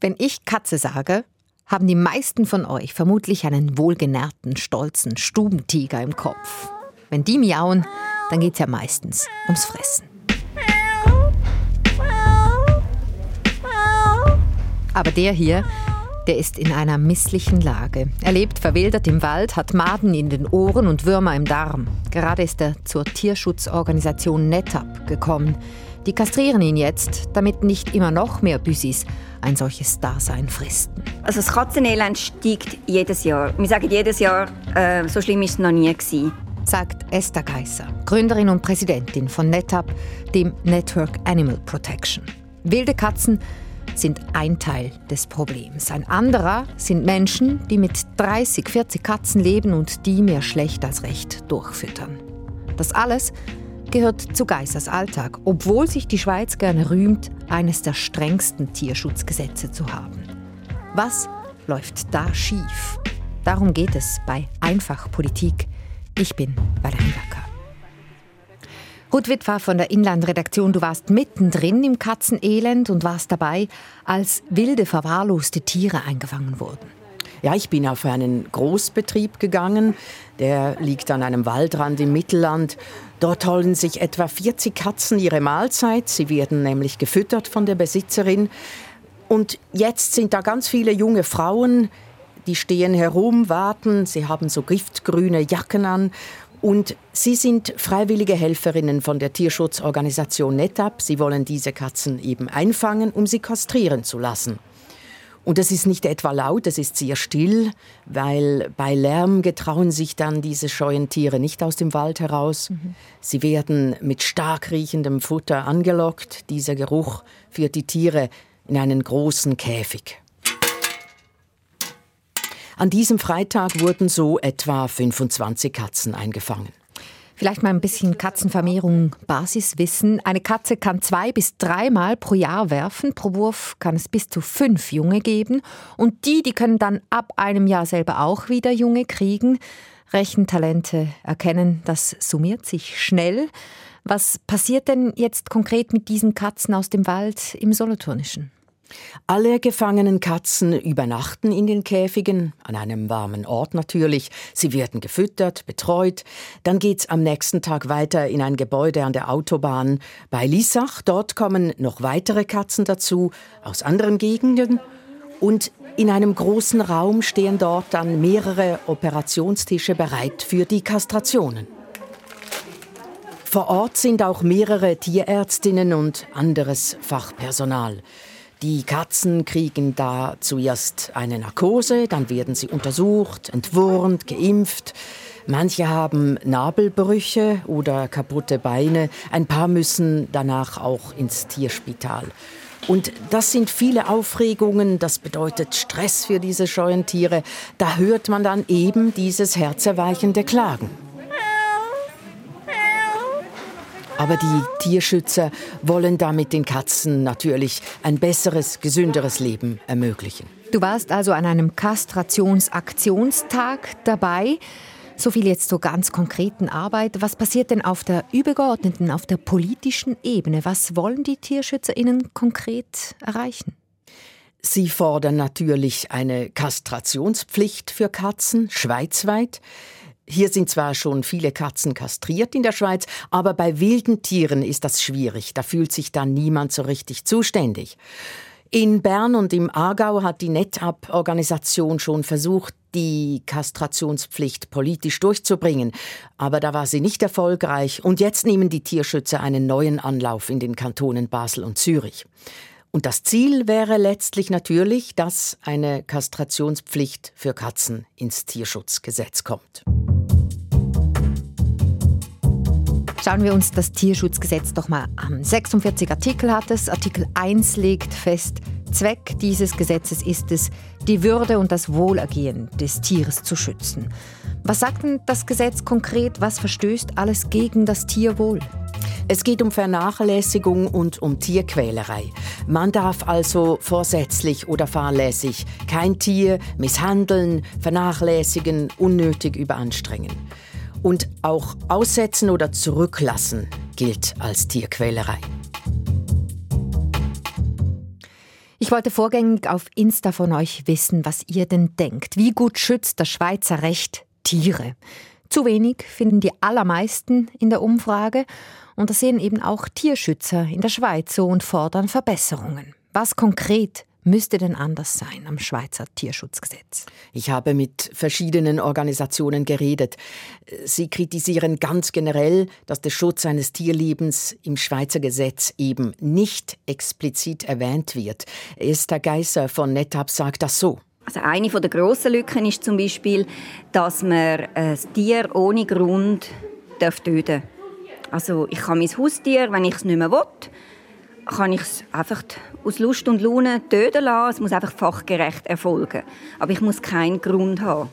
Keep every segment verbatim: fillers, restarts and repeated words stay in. Wenn ich Katze sage, haben die meisten von euch vermutlich einen wohlgenährten, stolzen Stubentiger im Kopf. Wenn die miauen, dann geht's ja meistens ums Fressen. Aber der hier, der ist in einer misslichen Lage. Er lebt verwildert im Wald, hat Maden in den Ohren und Würmer im Darm. Gerade ist er zur Tierschutzorganisation NetAP gekommen. Die kastrieren ihn jetzt, damit nicht immer noch mehr Büsis ein solches Dasein fristen. Also das Katzenelend steigt jedes Jahr. Wir sagen jedes Jahr, äh, so schlimm ist es noch nie gewesen. Sagt Esther Geisser, Gründerin und Präsidentin von NetAP, dem Network Animal Protection. Wilde Katzen sind ein Teil des Problems. Ein anderer sind Menschen, die mit dreißig, vierzig Katzen leben und die mehr schlecht als recht durchfüttern. Das alles gehört zu Geissers Alltag, obwohl sich die Schweiz gerne rühmt, eines der strengsten Tierschutzgesetze zu haben. Was läuft da schief? Darum geht es bei «Einfach Politik». Ich bin Valentina Becker. Ruth Witwer von der Inlandredaktion, du warst mittendrin im Katzenelend und warst dabei, als wilde, verwahrloste Tiere eingefangen wurden. Ja, ich bin auf einen Großbetrieb gegangen. Der liegt an einem Waldrand im Mittelland. Dort holen sich etwa vierzig Katzen ihre Mahlzeit. Sie werden nämlich gefüttert von der Besitzerin. Und jetzt sind da ganz viele junge Frauen, die stehen herum, warten. Sie haben so giftgrüne Jacken an. Und sie sind freiwillige Helferinnen von der Tierschutzorganisation NetAP. Sie wollen diese Katzen eben einfangen, um sie kastrieren zu lassen. Und es ist nicht etwa laut, es ist sehr still, weil bei Lärm getrauen sich dann diese scheuen Tiere nicht aus dem Wald heraus. Mhm. Sie werden mit stark riechendem Futter angelockt. Dieser Geruch führt die Tiere in einen großen Käfig. An diesem Freitag wurden so etwa fünfundzwanzig Katzen eingefangen. Vielleicht mal ein bisschen Katzenvermehrung, Basiswissen. Eine Katze kann zwei- bis dreimal pro Jahr werfen. Pro Wurf kann es bis zu fünf Junge geben. Und die, die können dann ab einem Jahr selber auch wieder Junge kriegen. Rechentalente erkennen, das summiert sich schnell. Was passiert denn jetzt konkret mit diesen Katzen aus dem Wald im Solothurnischen? Alle gefangenen Katzen übernachten in den Käfigen, an einem warmen Ort natürlich. Sie werden gefüttert, betreut. Dann geht's am nächsten Tag weiter in ein Gebäude an der Autobahn bei Lissach. Dort kommen noch weitere Katzen dazu, aus anderen Gegenden. Und in einem großen Raum stehen dort dann mehrere Operationstische bereit für die Kastrationen. Vor Ort sind auch mehrere Tierärztinnen und anderes Fachpersonal. Die Katzen kriegen da zuerst eine Narkose, dann werden sie untersucht, entwurmt, geimpft. Manche haben Nabelbrüche oder kaputte Beine. Ein paar müssen danach auch ins Tierspital. Und das sind viele Aufregungen, das bedeutet Stress für diese scheuen Tiere. Da hört man dann eben dieses herzerweichende Klagen. Aber die Tierschützer wollen damit den Katzen natürlich ein besseres, gesünderes Leben ermöglichen. Du warst also an einem Kastrationsaktionstag dabei. So viel jetzt zur ganz konkreten Arbeit. Was passiert denn auf der übergeordneten, auf der politischen Ebene? Was wollen die TierschützerInnen konkret erreichen? Sie fordern natürlich eine Kastrationspflicht für Katzen, schweizweit. Hier sind zwar schon viele Katzen kastriert in der Schweiz, aber bei wilden Tieren ist das schwierig. Da fühlt sich dann niemand so richtig zuständig. In Bern und im Aargau hat die NetAP-Organisation schon versucht, die Kastrationspflicht politisch durchzubringen. Aber da war sie nicht erfolgreich. Und jetzt nehmen die Tierschützer einen neuen Anlauf in den Kantonen Basel und Zürich. Und das Ziel wäre letztlich natürlich, dass eine Kastrationspflicht für Katzen ins Tierschutzgesetz kommt. Schauen wir uns das Tierschutzgesetz doch mal an. sechsundvierzig Artikel hat es. Artikel eins legt fest, Zweck dieses Gesetzes ist es, die Würde und das Wohlergehen des Tieres zu schützen. Was sagt denn das Gesetz konkret? Was verstößt alles gegen das Tierwohl? Es geht um Vernachlässigung und um Tierquälerei. Man darf also vorsätzlich oder fahrlässig kein Tier misshandeln, vernachlässigen, unnötig überanstrengen. Und auch aussetzen oder zurücklassen gilt als Tierquälerei. Ich wollte vorgängig auf Insta von euch wissen, was ihr denn denkt. Wie gut schützt das Schweizer Recht Tiere? Zu wenig finden die allermeisten in der Umfrage. Und das sehen eben auch Tierschützer in der Schweiz so und fordern Verbesserungen. Was konkret müsste denn anders sein am Schweizer Tierschutzgesetz? Ich habe mit verschiedenen Organisationen geredet. Sie kritisieren ganz generell, dass der Schutz eines Tierlebens im Schweizer Gesetz eben nicht explizit erwähnt wird. Esther Geisser von NetAP sagt das so. Also eine der grossen Lücken ist zum Beispiel, dass man ein Tier ohne Grund töten darf. Also ich kann mein Haustier, wenn ich es nicht mehr will, kann ich es einfach aus Lust und Laune töten lassen. Es muss einfach fachgerecht erfolgen. Aber ich muss keinen Grund haben.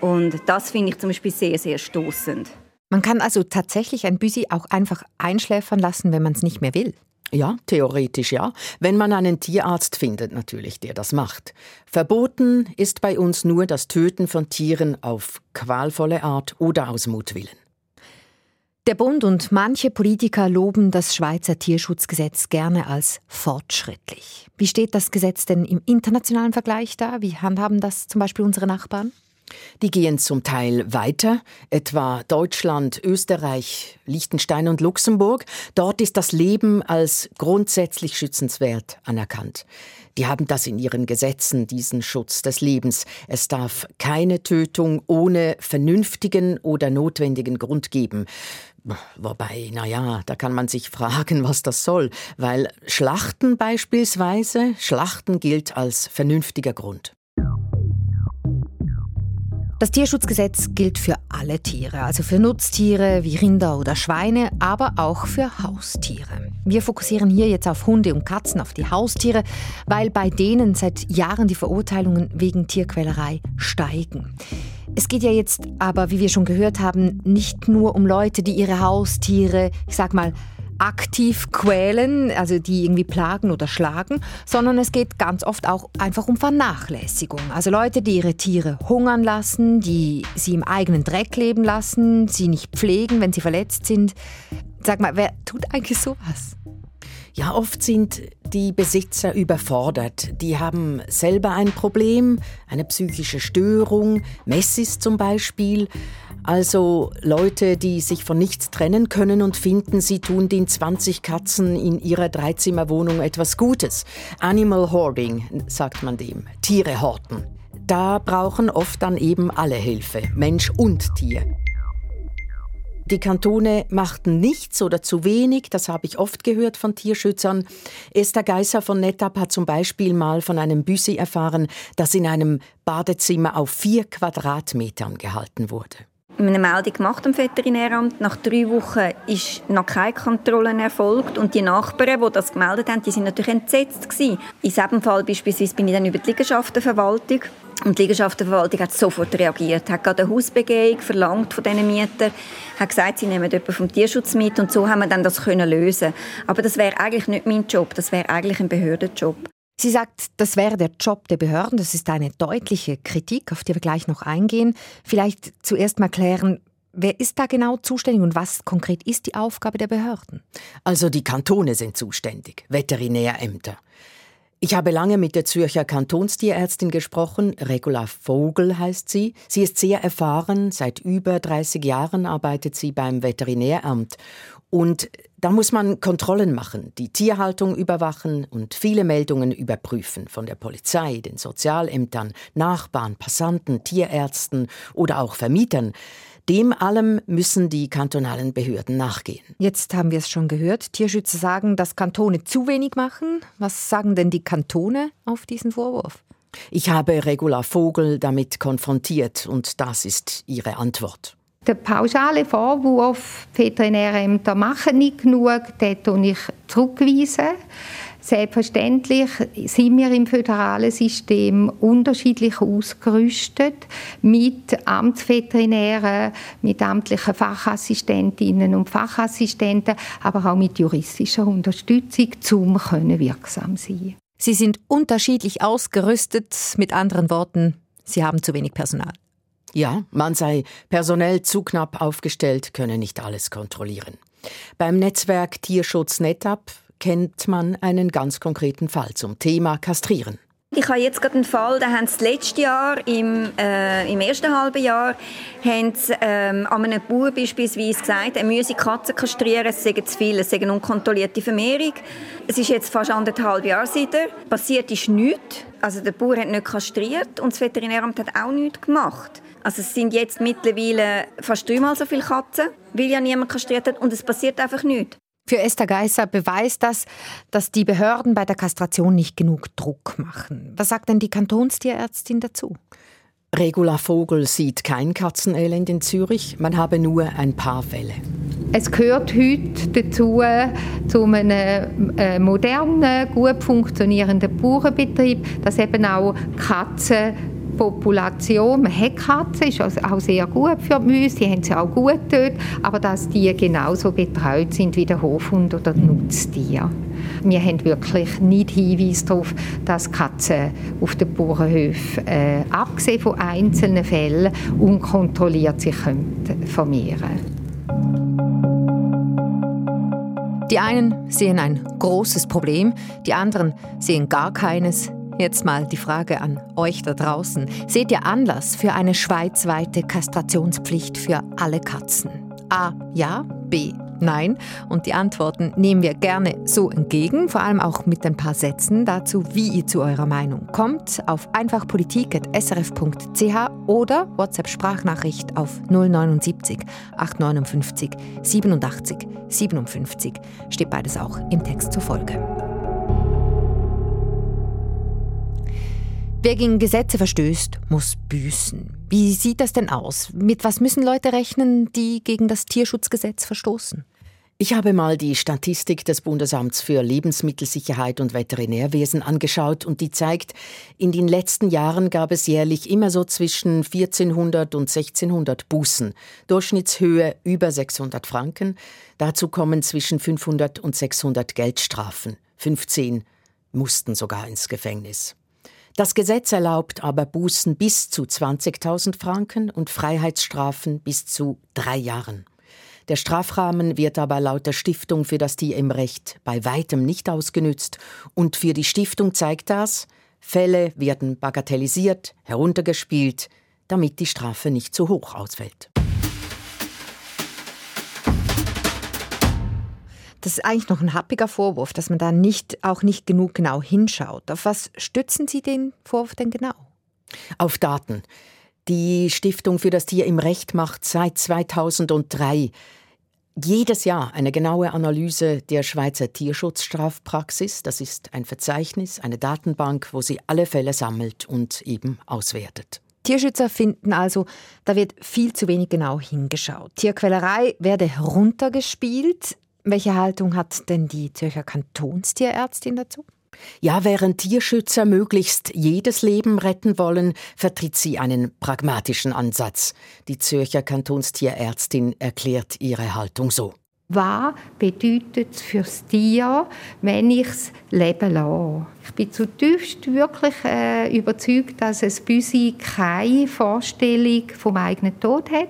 Und das finde ich zum Beispiel sehr, sehr stossend. Man kann also tatsächlich ein Büsi auch einfach einschläfern lassen, wenn man es nicht mehr will. Ja, theoretisch ja. Wenn man einen Tierarzt findet natürlich, der das macht. Verboten ist bei uns nur das Töten von Tieren auf qualvolle Art oder aus Mutwillen. Der Bund und manche Politiker loben das Schweizer Tierschutzgesetz gerne als fortschrittlich. Wie steht das Gesetz denn im internationalen Vergleich da? Wie handhaben das zum Beispiel unsere Nachbarn? Die gehen zum Teil weiter, etwa Deutschland, Österreich, Liechtenstein und Luxemburg. Dort ist das Leben als grundsätzlich schützenswert anerkannt. Die haben das in ihren Gesetzen, diesen Schutz des Lebens. Es darf keine Tötung ohne vernünftigen oder notwendigen Grund geben. Wobei, naja, da kann man sich fragen, was das soll. Weil Schlachten beispielsweise, Schlachten gilt als vernünftiger Grund. Das Tierschutzgesetz gilt für alle Tiere, also für Nutztiere wie Rinder oder Schweine, aber auch für Haustiere. Wir fokussieren hier jetzt auf Hunde und Katzen, auf die Haustiere, weil bei denen seit Jahren die Verurteilungen wegen Tierquälerei steigen. Es geht ja jetzt aber, wie wir schon gehört haben, nicht nur um Leute, die ihre Haustiere, ich sag mal, aktiv quälen, also die irgendwie plagen oder schlagen, sondern es geht ganz oft auch einfach um Vernachlässigung. Also Leute, die ihre Tiere hungern lassen, die sie im eigenen Dreck leben lassen, sie nicht pflegen, wenn sie verletzt sind. Sag mal, wer tut eigentlich sowas? Ja, oft sind die Besitzer überfordert. Die haben selber ein Problem, eine psychische Störung, Messis zum Beispiel. Also Leute, die sich von nichts trennen können und finden, sie tun den zwanzig Katzen in ihrer Dreizimmerwohnung etwas Gutes. Animal Hoarding, sagt man dem. Tiere horten. Da brauchen oft dann eben alle Hilfe, Mensch und Tier. Die Kantone machten nichts oder zu wenig, das habe ich oft gehört von Tierschützern. Esther Geisser von NetAP hat zum Beispiel mal von einem Büsi erfahren, das in einem Badezimmer auf vier Quadratmetern gehalten wurde. Eine Meldung gemacht am Veterinäramt. Nach drei Wochen ist noch keine Kontrolle erfolgt. Und die Nachbarn, die das gemeldet haben, die sind natürlich entsetzt gewesen. In diesem Fall beispielsweise bin ich dann über die Liegenschaftenverwaltung. Und die Liegenschaftenverwaltung hat sofort reagiert. Hat gerade eine Hausbegehung verlangt von diesen Mietern. Hat gesagt, sie nehmen jemanden vom Tierschutz mit. Und so haben wir dann das können lösen. Aber das wäre eigentlich nicht mein Job. Das wäre eigentlich ein Behördenjob. Sie sagt, das wäre der Job der Behörden. Das ist eine deutliche Kritik, auf die wir gleich noch eingehen. Vielleicht zuerst mal klären, wer ist da genau zuständig und was konkret ist die Aufgabe der Behörden? Also die Kantone sind zuständig, Veterinärämter. Ich habe lange mit der Zürcher Kantonstierärztin gesprochen, Regula Vogel heißt sie. Sie ist sehr erfahren, seit über dreißig Jahren arbeitet sie beim Veterinäramt. Und da muss man Kontrollen machen, die Tierhaltung überwachen und viele Meldungen überprüfen von der Polizei, den Sozialämtern, Nachbarn, Passanten, Tierärzten oder auch Vermietern. Dem allem müssen die kantonalen Behörden nachgehen. Jetzt haben wir es schon gehört. Tierschützer sagen, dass Kantone zu wenig machen. Was sagen denn die Kantone auf diesen Vorwurf? Ich habe Regula Vogel damit konfrontiert und das ist ihre Antwort. Der pauschale Vorwurf, Veterinärämter machen nicht genug, den tue ich zurückweisen. Selbstverständlich sind wir im föderalen System unterschiedlich ausgerüstet mit Amtsveterinären, mit amtlichen Fachassistentinnen und Fachassistenten, aber auch mit juristischer Unterstützung, um wirksam zu sein. Sie sind unterschiedlich ausgerüstet, mit anderen Worten, Sie haben zu wenig Personal. Ja, man sei personell zu knapp aufgestellt, könne nicht alles kontrollieren. Beim Netzwerk Tierschutz NetAP kennt man einen ganz konkreten Fall zum Thema Kastrieren. Ich habe jetzt gerade einen Fall, da haben sie letztes Jahr, im, äh, im ersten halben Jahr, haben sie ähm, an einem Bauer beispielsweise gesagt, er müsse Katzen kastrieren, es sei zu viel, es sei eine unkontrollierte Vermehrung. Es ist jetzt fast anderthalb Jahre seither. Passiert ist nichts. Also der Bauer hat nicht kastriert und das Veterinäramt hat auch nichts gemacht. Also es sind jetzt mittlerweile fast dreimal so viele Katzen, weil ja niemand kastriert hat und es passiert einfach nichts. Für Esther Geisser beweist das, dass die Behörden bei der Kastration nicht genug Druck machen. Was sagt denn die Kantonstierärztin dazu? Regula Vogel sieht kein Katzenelend in Zürich, man habe nur ein paar Fälle. Es gehört heute dazu, zu einem modernen, gut funktionierenden Bauernbetrieb, dass eben auch Katzen Population, man hat Katzen, ist auch sehr gut für die Mäuse, die haben sie auch gut dort, aber dass die genauso betreut sind wie der Hofhund oder die Nutztiere. Wir haben wirklich nicht Hinweis darauf, dass Katzen auf den Bauernhöfen, äh, abgesehen von einzelnen Fällen, unkontrolliert sich vermehren können. Die einen sehen ein großes Problem, die anderen sehen gar keines. Jetzt mal die Frage an euch da draußen. Seht ihr Anlass für eine schweizweite Kastrationspflicht für alle Katzen? A. Ja, B. Nein. Und die Antworten nehmen wir gerne so entgegen, vor allem auch mit ein paar Sätzen dazu, wie ihr zu eurer Meinung kommt, auf einfachpolitik punkt s r f punkt c h oder WhatsApp-Sprachnachricht auf null neun sieben acht neun fünf sieben acht acht siebenundfünfzig. Steht beides auch im Text zur Folge. Wer gegen Gesetze verstößt, muss büßen. Wie sieht das denn aus? Mit was müssen Leute rechnen, die gegen das Tierschutzgesetz verstoßen? Ich habe mal die Statistik des Bundesamts für Lebensmittelsicherheit und Veterinärwesen angeschaut und die zeigt, in den letzten Jahren gab es jährlich immer so zwischen vierzehnhundert und sechzehnhundert Bußen. Durchschnittshöhe über sechshundert Franken. Dazu kommen zwischen fünfhundert und sechshundert Geldstrafen. fünfzehn mussten sogar ins Gefängnis. Das Gesetz erlaubt aber Bußen bis zu zwanzigtausend Franken und Freiheitsstrafen bis zu drei Jahren. Der Strafrahmen wird aber laut der Stiftung für das Tier im Recht bei weitem nicht ausgenützt. Und für die Stiftung zeigt das, Fälle werden bagatellisiert, heruntergespielt, damit die Strafe nicht zu hoch ausfällt. Das ist eigentlich noch ein happiger Vorwurf, dass man da nicht, auch nicht genug genau hinschaut. Auf was stützen Sie den Vorwurf denn genau? Auf Daten. Die Stiftung für das Tier im Recht macht seit zweitausenddrei jedes Jahr eine genaue Analyse der Schweizer Tierschutzstrafpraxis. Das ist ein Verzeichnis, eine Datenbank, wo sie alle Fälle sammelt und eben auswertet. Tierschützer finden also, da wird viel zu wenig genau hingeschaut. Tierquälerei werde heruntergespielt. Welche Haltung hat denn die Zürcher Kantonstierärztin dazu? Ja, während Tierschützer möglichst jedes Leben retten wollen, vertritt sie einen pragmatischen Ansatz. Die Zürcher Kantonstierärztin erklärt ihre Haltung so. Was bedeutet es für das Tier, wenn ich es leben lasse? Ich bin zutiefst wirklich äh, überzeugt, dass es Büsi keine Vorstellung vom eigenen Tod hat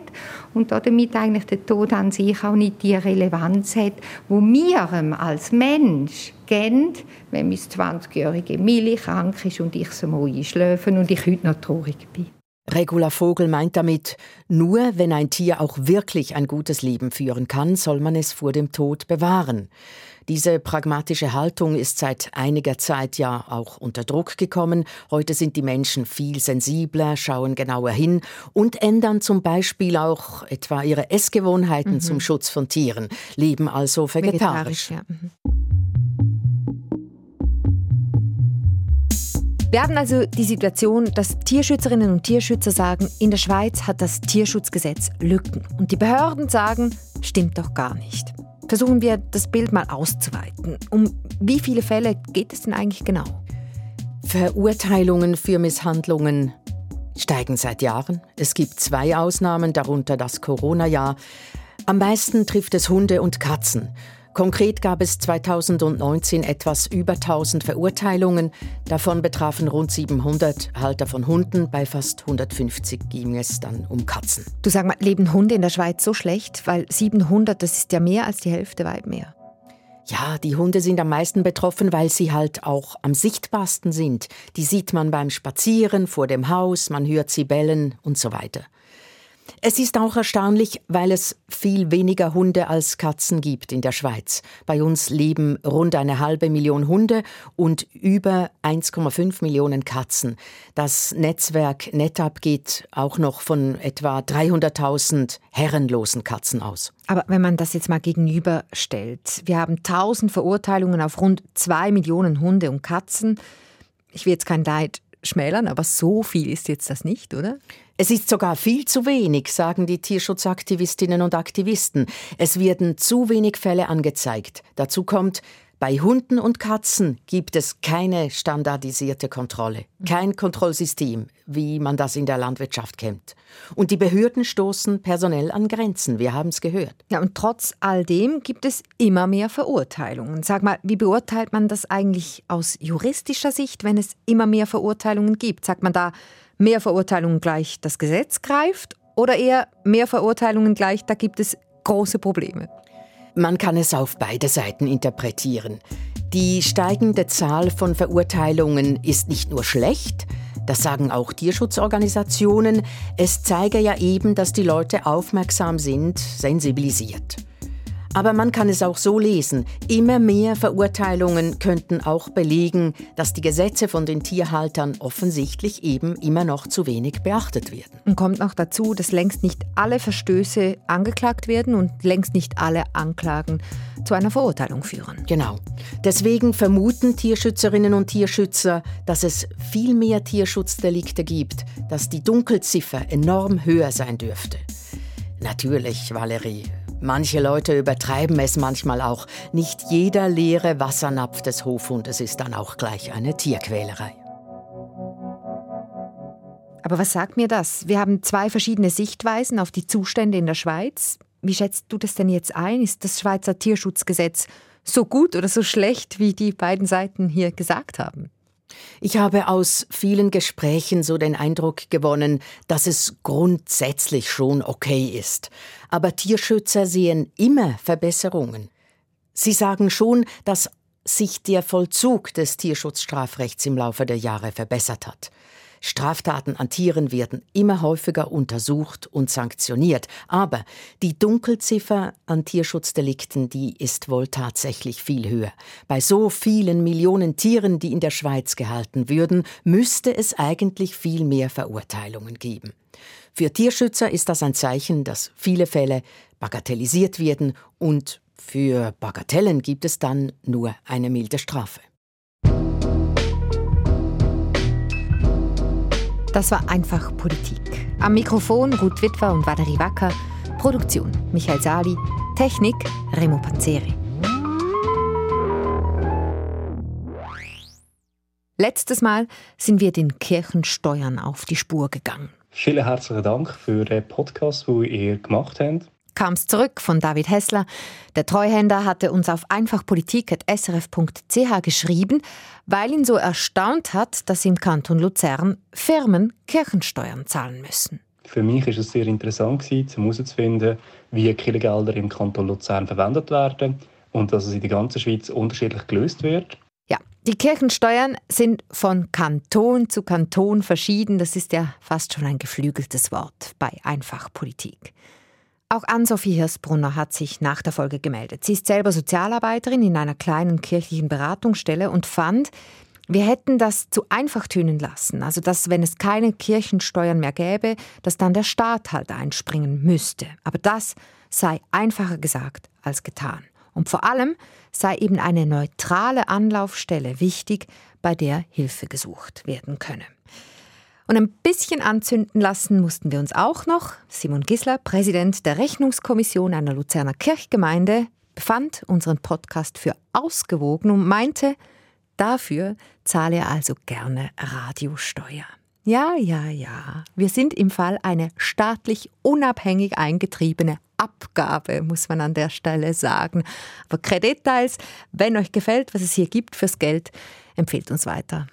und damit eigentlich der Tod an sich auch nicht die Relevanz hat, wo wir als Mensch geben, wenn mein zwanzigjährige Milli krank ist und ich sie mal einschlafen und ich heute noch traurig bin. Regula Vogel meint damit, nur wenn ein Tier auch wirklich ein gutes Leben führen kann, soll man es vor dem Tod bewahren. Diese pragmatische Haltung ist seit einiger Zeit ja auch unter Druck gekommen. Heute sind die Menschen viel sensibler, schauen genauer hin und ändern zum Beispiel auch etwa ihre Essgewohnheiten mhm. zum Schutz von Tieren, leben also vegetarisch. vegetarisch ja. mhm. Wir haben also die Situation, dass Tierschützerinnen und Tierschützer sagen, in der Schweiz hat das Tierschutzgesetz Lücken. Und die Behörden sagen, stimmt doch gar nicht. Versuchen wir, das Bild mal auszuweiten. Um wie viele Fälle geht es denn eigentlich genau? Verurteilungen für Misshandlungen steigen seit Jahren. Es gibt zwei Ausnahmen, darunter das Corona-Jahr. Am meisten trifft es Hunde und Katzen. Konkret gab es zweitausendneunzehn etwas über tausend Verurteilungen. Davon betrafen rund siebenhundert Halter von Hunden. Bei fast hundertfünfzig ging es dann um Katzen. Du, sag mal, leben Hunde in der Schweiz so schlecht? Weil siebenhundert, das ist ja mehr als die Hälfte, weit mehr. Ja, die Hunde sind am meisten betroffen, weil sie halt auch am sichtbarsten sind. Die sieht man beim Spazieren, vor dem Haus, man hört sie bellen und so weiter. Es ist auch erstaunlich, weil es viel weniger Hunde als Katzen gibt in der Schweiz. Bei uns leben rund eine halbe Million Hunde und über eins Komma fünf Millionen Katzen. Das Netzwerk NetAP geht auch noch von etwa dreihunderttausend herrenlosen Katzen aus. Aber wenn man das jetzt mal gegenüberstellt, wir haben tausend Verurteilungen auf rund zwei Millionen Hunde und Katzen. Ich will jetzt kein Leid schmälern, aber so viel ist jetzt das nicht, oder? Es ist sogar viel zu wenig, sagen die Tierschutzaktivistinnen und Aktivisten. Es werden zu wenig Fälle angezeigt. Dazu kommt, bei Hunden und Katzen gibt es keine standardisierte Kontrolle, kein Kontrollsystem, wie man das in der Landwirtschaft kennt. Und die Behörden stoßen personell an Grenzen, wir haben es gehört. Ja, und trotz all dem gibt es immer mehr Verurteilungen. Sag mal, wie beurteilt man das eigentlich aus juristischer Sicht, wenn es immer mehr Verurteilungen gibt? Sagt man da, mehr Verurteilungen gleich das Gesetz greift oder eher mehr Verurteilungen gleich, da gibt es große Probleme? Man kann es auf beide Seiten interpretieren. Die steigende Zahl von Verurteilungen ist nicht nur schlecht, das sagen auch Tierschutzorganisationen, es zeige ja eben, dass die Leute aufmerksam sind, sensibilisiert. Aber man kann es auch so lesen, immer mehr Verurteilungen könnten auch belegen, dass die Gesetze von den Tierhaltern offensichtlich eben immer noch zu wenig beachtet werden. Und kommt noch dazu, dass längst nicht alle Verstöße angeklagt werden und längst nicht alle Anklagen zu einer Verurteilung führen. Genau. Deswegen vermuten Tierschützerinnen und Tierschützer, dass es viel mehr Tierschutzdelikte gibt, dass die Dunkelziffer enorm höher sein dürfte. Natürlich, Valerie. Manche Leute übertreiben es manchmal auch. Nicht jeder leere Wassernapf des Hofhundes ist dann auch gleich eine Tierquälerei. Aber was sagt mir das? Wir haben zwei verschiedene Sichtweisen auf die Zustände in der Schweiz. Wie schätzt du das denn jetzt ein? Ist das Schweizer Tierschutzgesetz so gut oder so schlecht, wie die beiden Seiten hier gesagt haben? Ich habe aus vielen Gesprächen so den Eindruck gewonnen, dass es grundsätzlich schon okay ist. Aber Tierschützer sehen immer Verbesserungen. Sie sagen schon, dass sich der Vollzug des Tierschutzstrafrechts im Laufe der Jahre verbessert hat. Straftaten an Tieren werden immer häufiger untersucht und sanktioniert. Aber die Dunkelziffer an Tierschutzdelikten, die ist wohl tatsächlich viel höher. Bei so vielen Millionen Tieren, die in der Schweiz gehalten würden, müsste es eigentlich viel mehr Verurteilungen geben. Für Tierschützer ist das ein Zeichen, dass viele Fälle bagatellisiert werden und für Bagatellen gibt es dann nur eine milde Strafe. Das war «Einfach Politik». Am Mikrofon Ruth Witwer und Valerie Wacker. Produktion Michael Sali. Technik Remo Panzeri. Letztes Mal sind wir den Kirchensteuern auf die Spur gegangen. Vielen herzlichen Dank für den Podcast, den ihr gemacht habt. Kam es zurück von David Hessler. Der Treuhänder hatte uns auf einfachpolitik punkt s r f punkt c h geschrieben, weil ihn so erstaunt hat, dass im Kanton Luzern Firmen Kirchensteuern zahlen müssen. Für mich war es sehr interessant, um herauszufinden, wie Kirchengelder im Kanton Luzern verwendet werden und dass es in der ganzen Schweiz unterschiedlich gelöst wird. Ja, die Kirchensteuern sind von Kanton zu Kanton verschieden. Das ist ja fast schon ein geflügeltes Wort bei Einfachpolitik. Auch Ann-Sophie Hirsbrunner hat sich nach der Folge gemeldet. Sie ist selber Sozialarbeiterin in einer kleinen kirchlichen Beratungsstelle und fand, wir hätten das zu einfach tönen lassen. Also dass, wenn es keine Kirchensteuern mehr gäbe, dass dann der Staat halt einspringen müsste. Aber das sei einfacher gesagt als getan. Und vor allem sei eben eine neutrale Anlaufstelle wichtig, bei der Hilfe gesucht werden könne. Und ein bisschen anzünden lassen mussten wir uns auch noch. Simon Gisler, Präsident der Rechnungskommission einer Luzerner Kirchgemeinde, befand unseren Podcast für ausgewogen und meinte, dafür zahle er also gerne Radiosteuer. Ja, ja, ja. Wir sind im Fall eine staatlich unabhängig eingetriebene Abgabe, muss man an der Stelle sagen. Aber keine Details. Wenn euch gefällt, was es hier gibt fürs Geld, empfehlt uns weiter.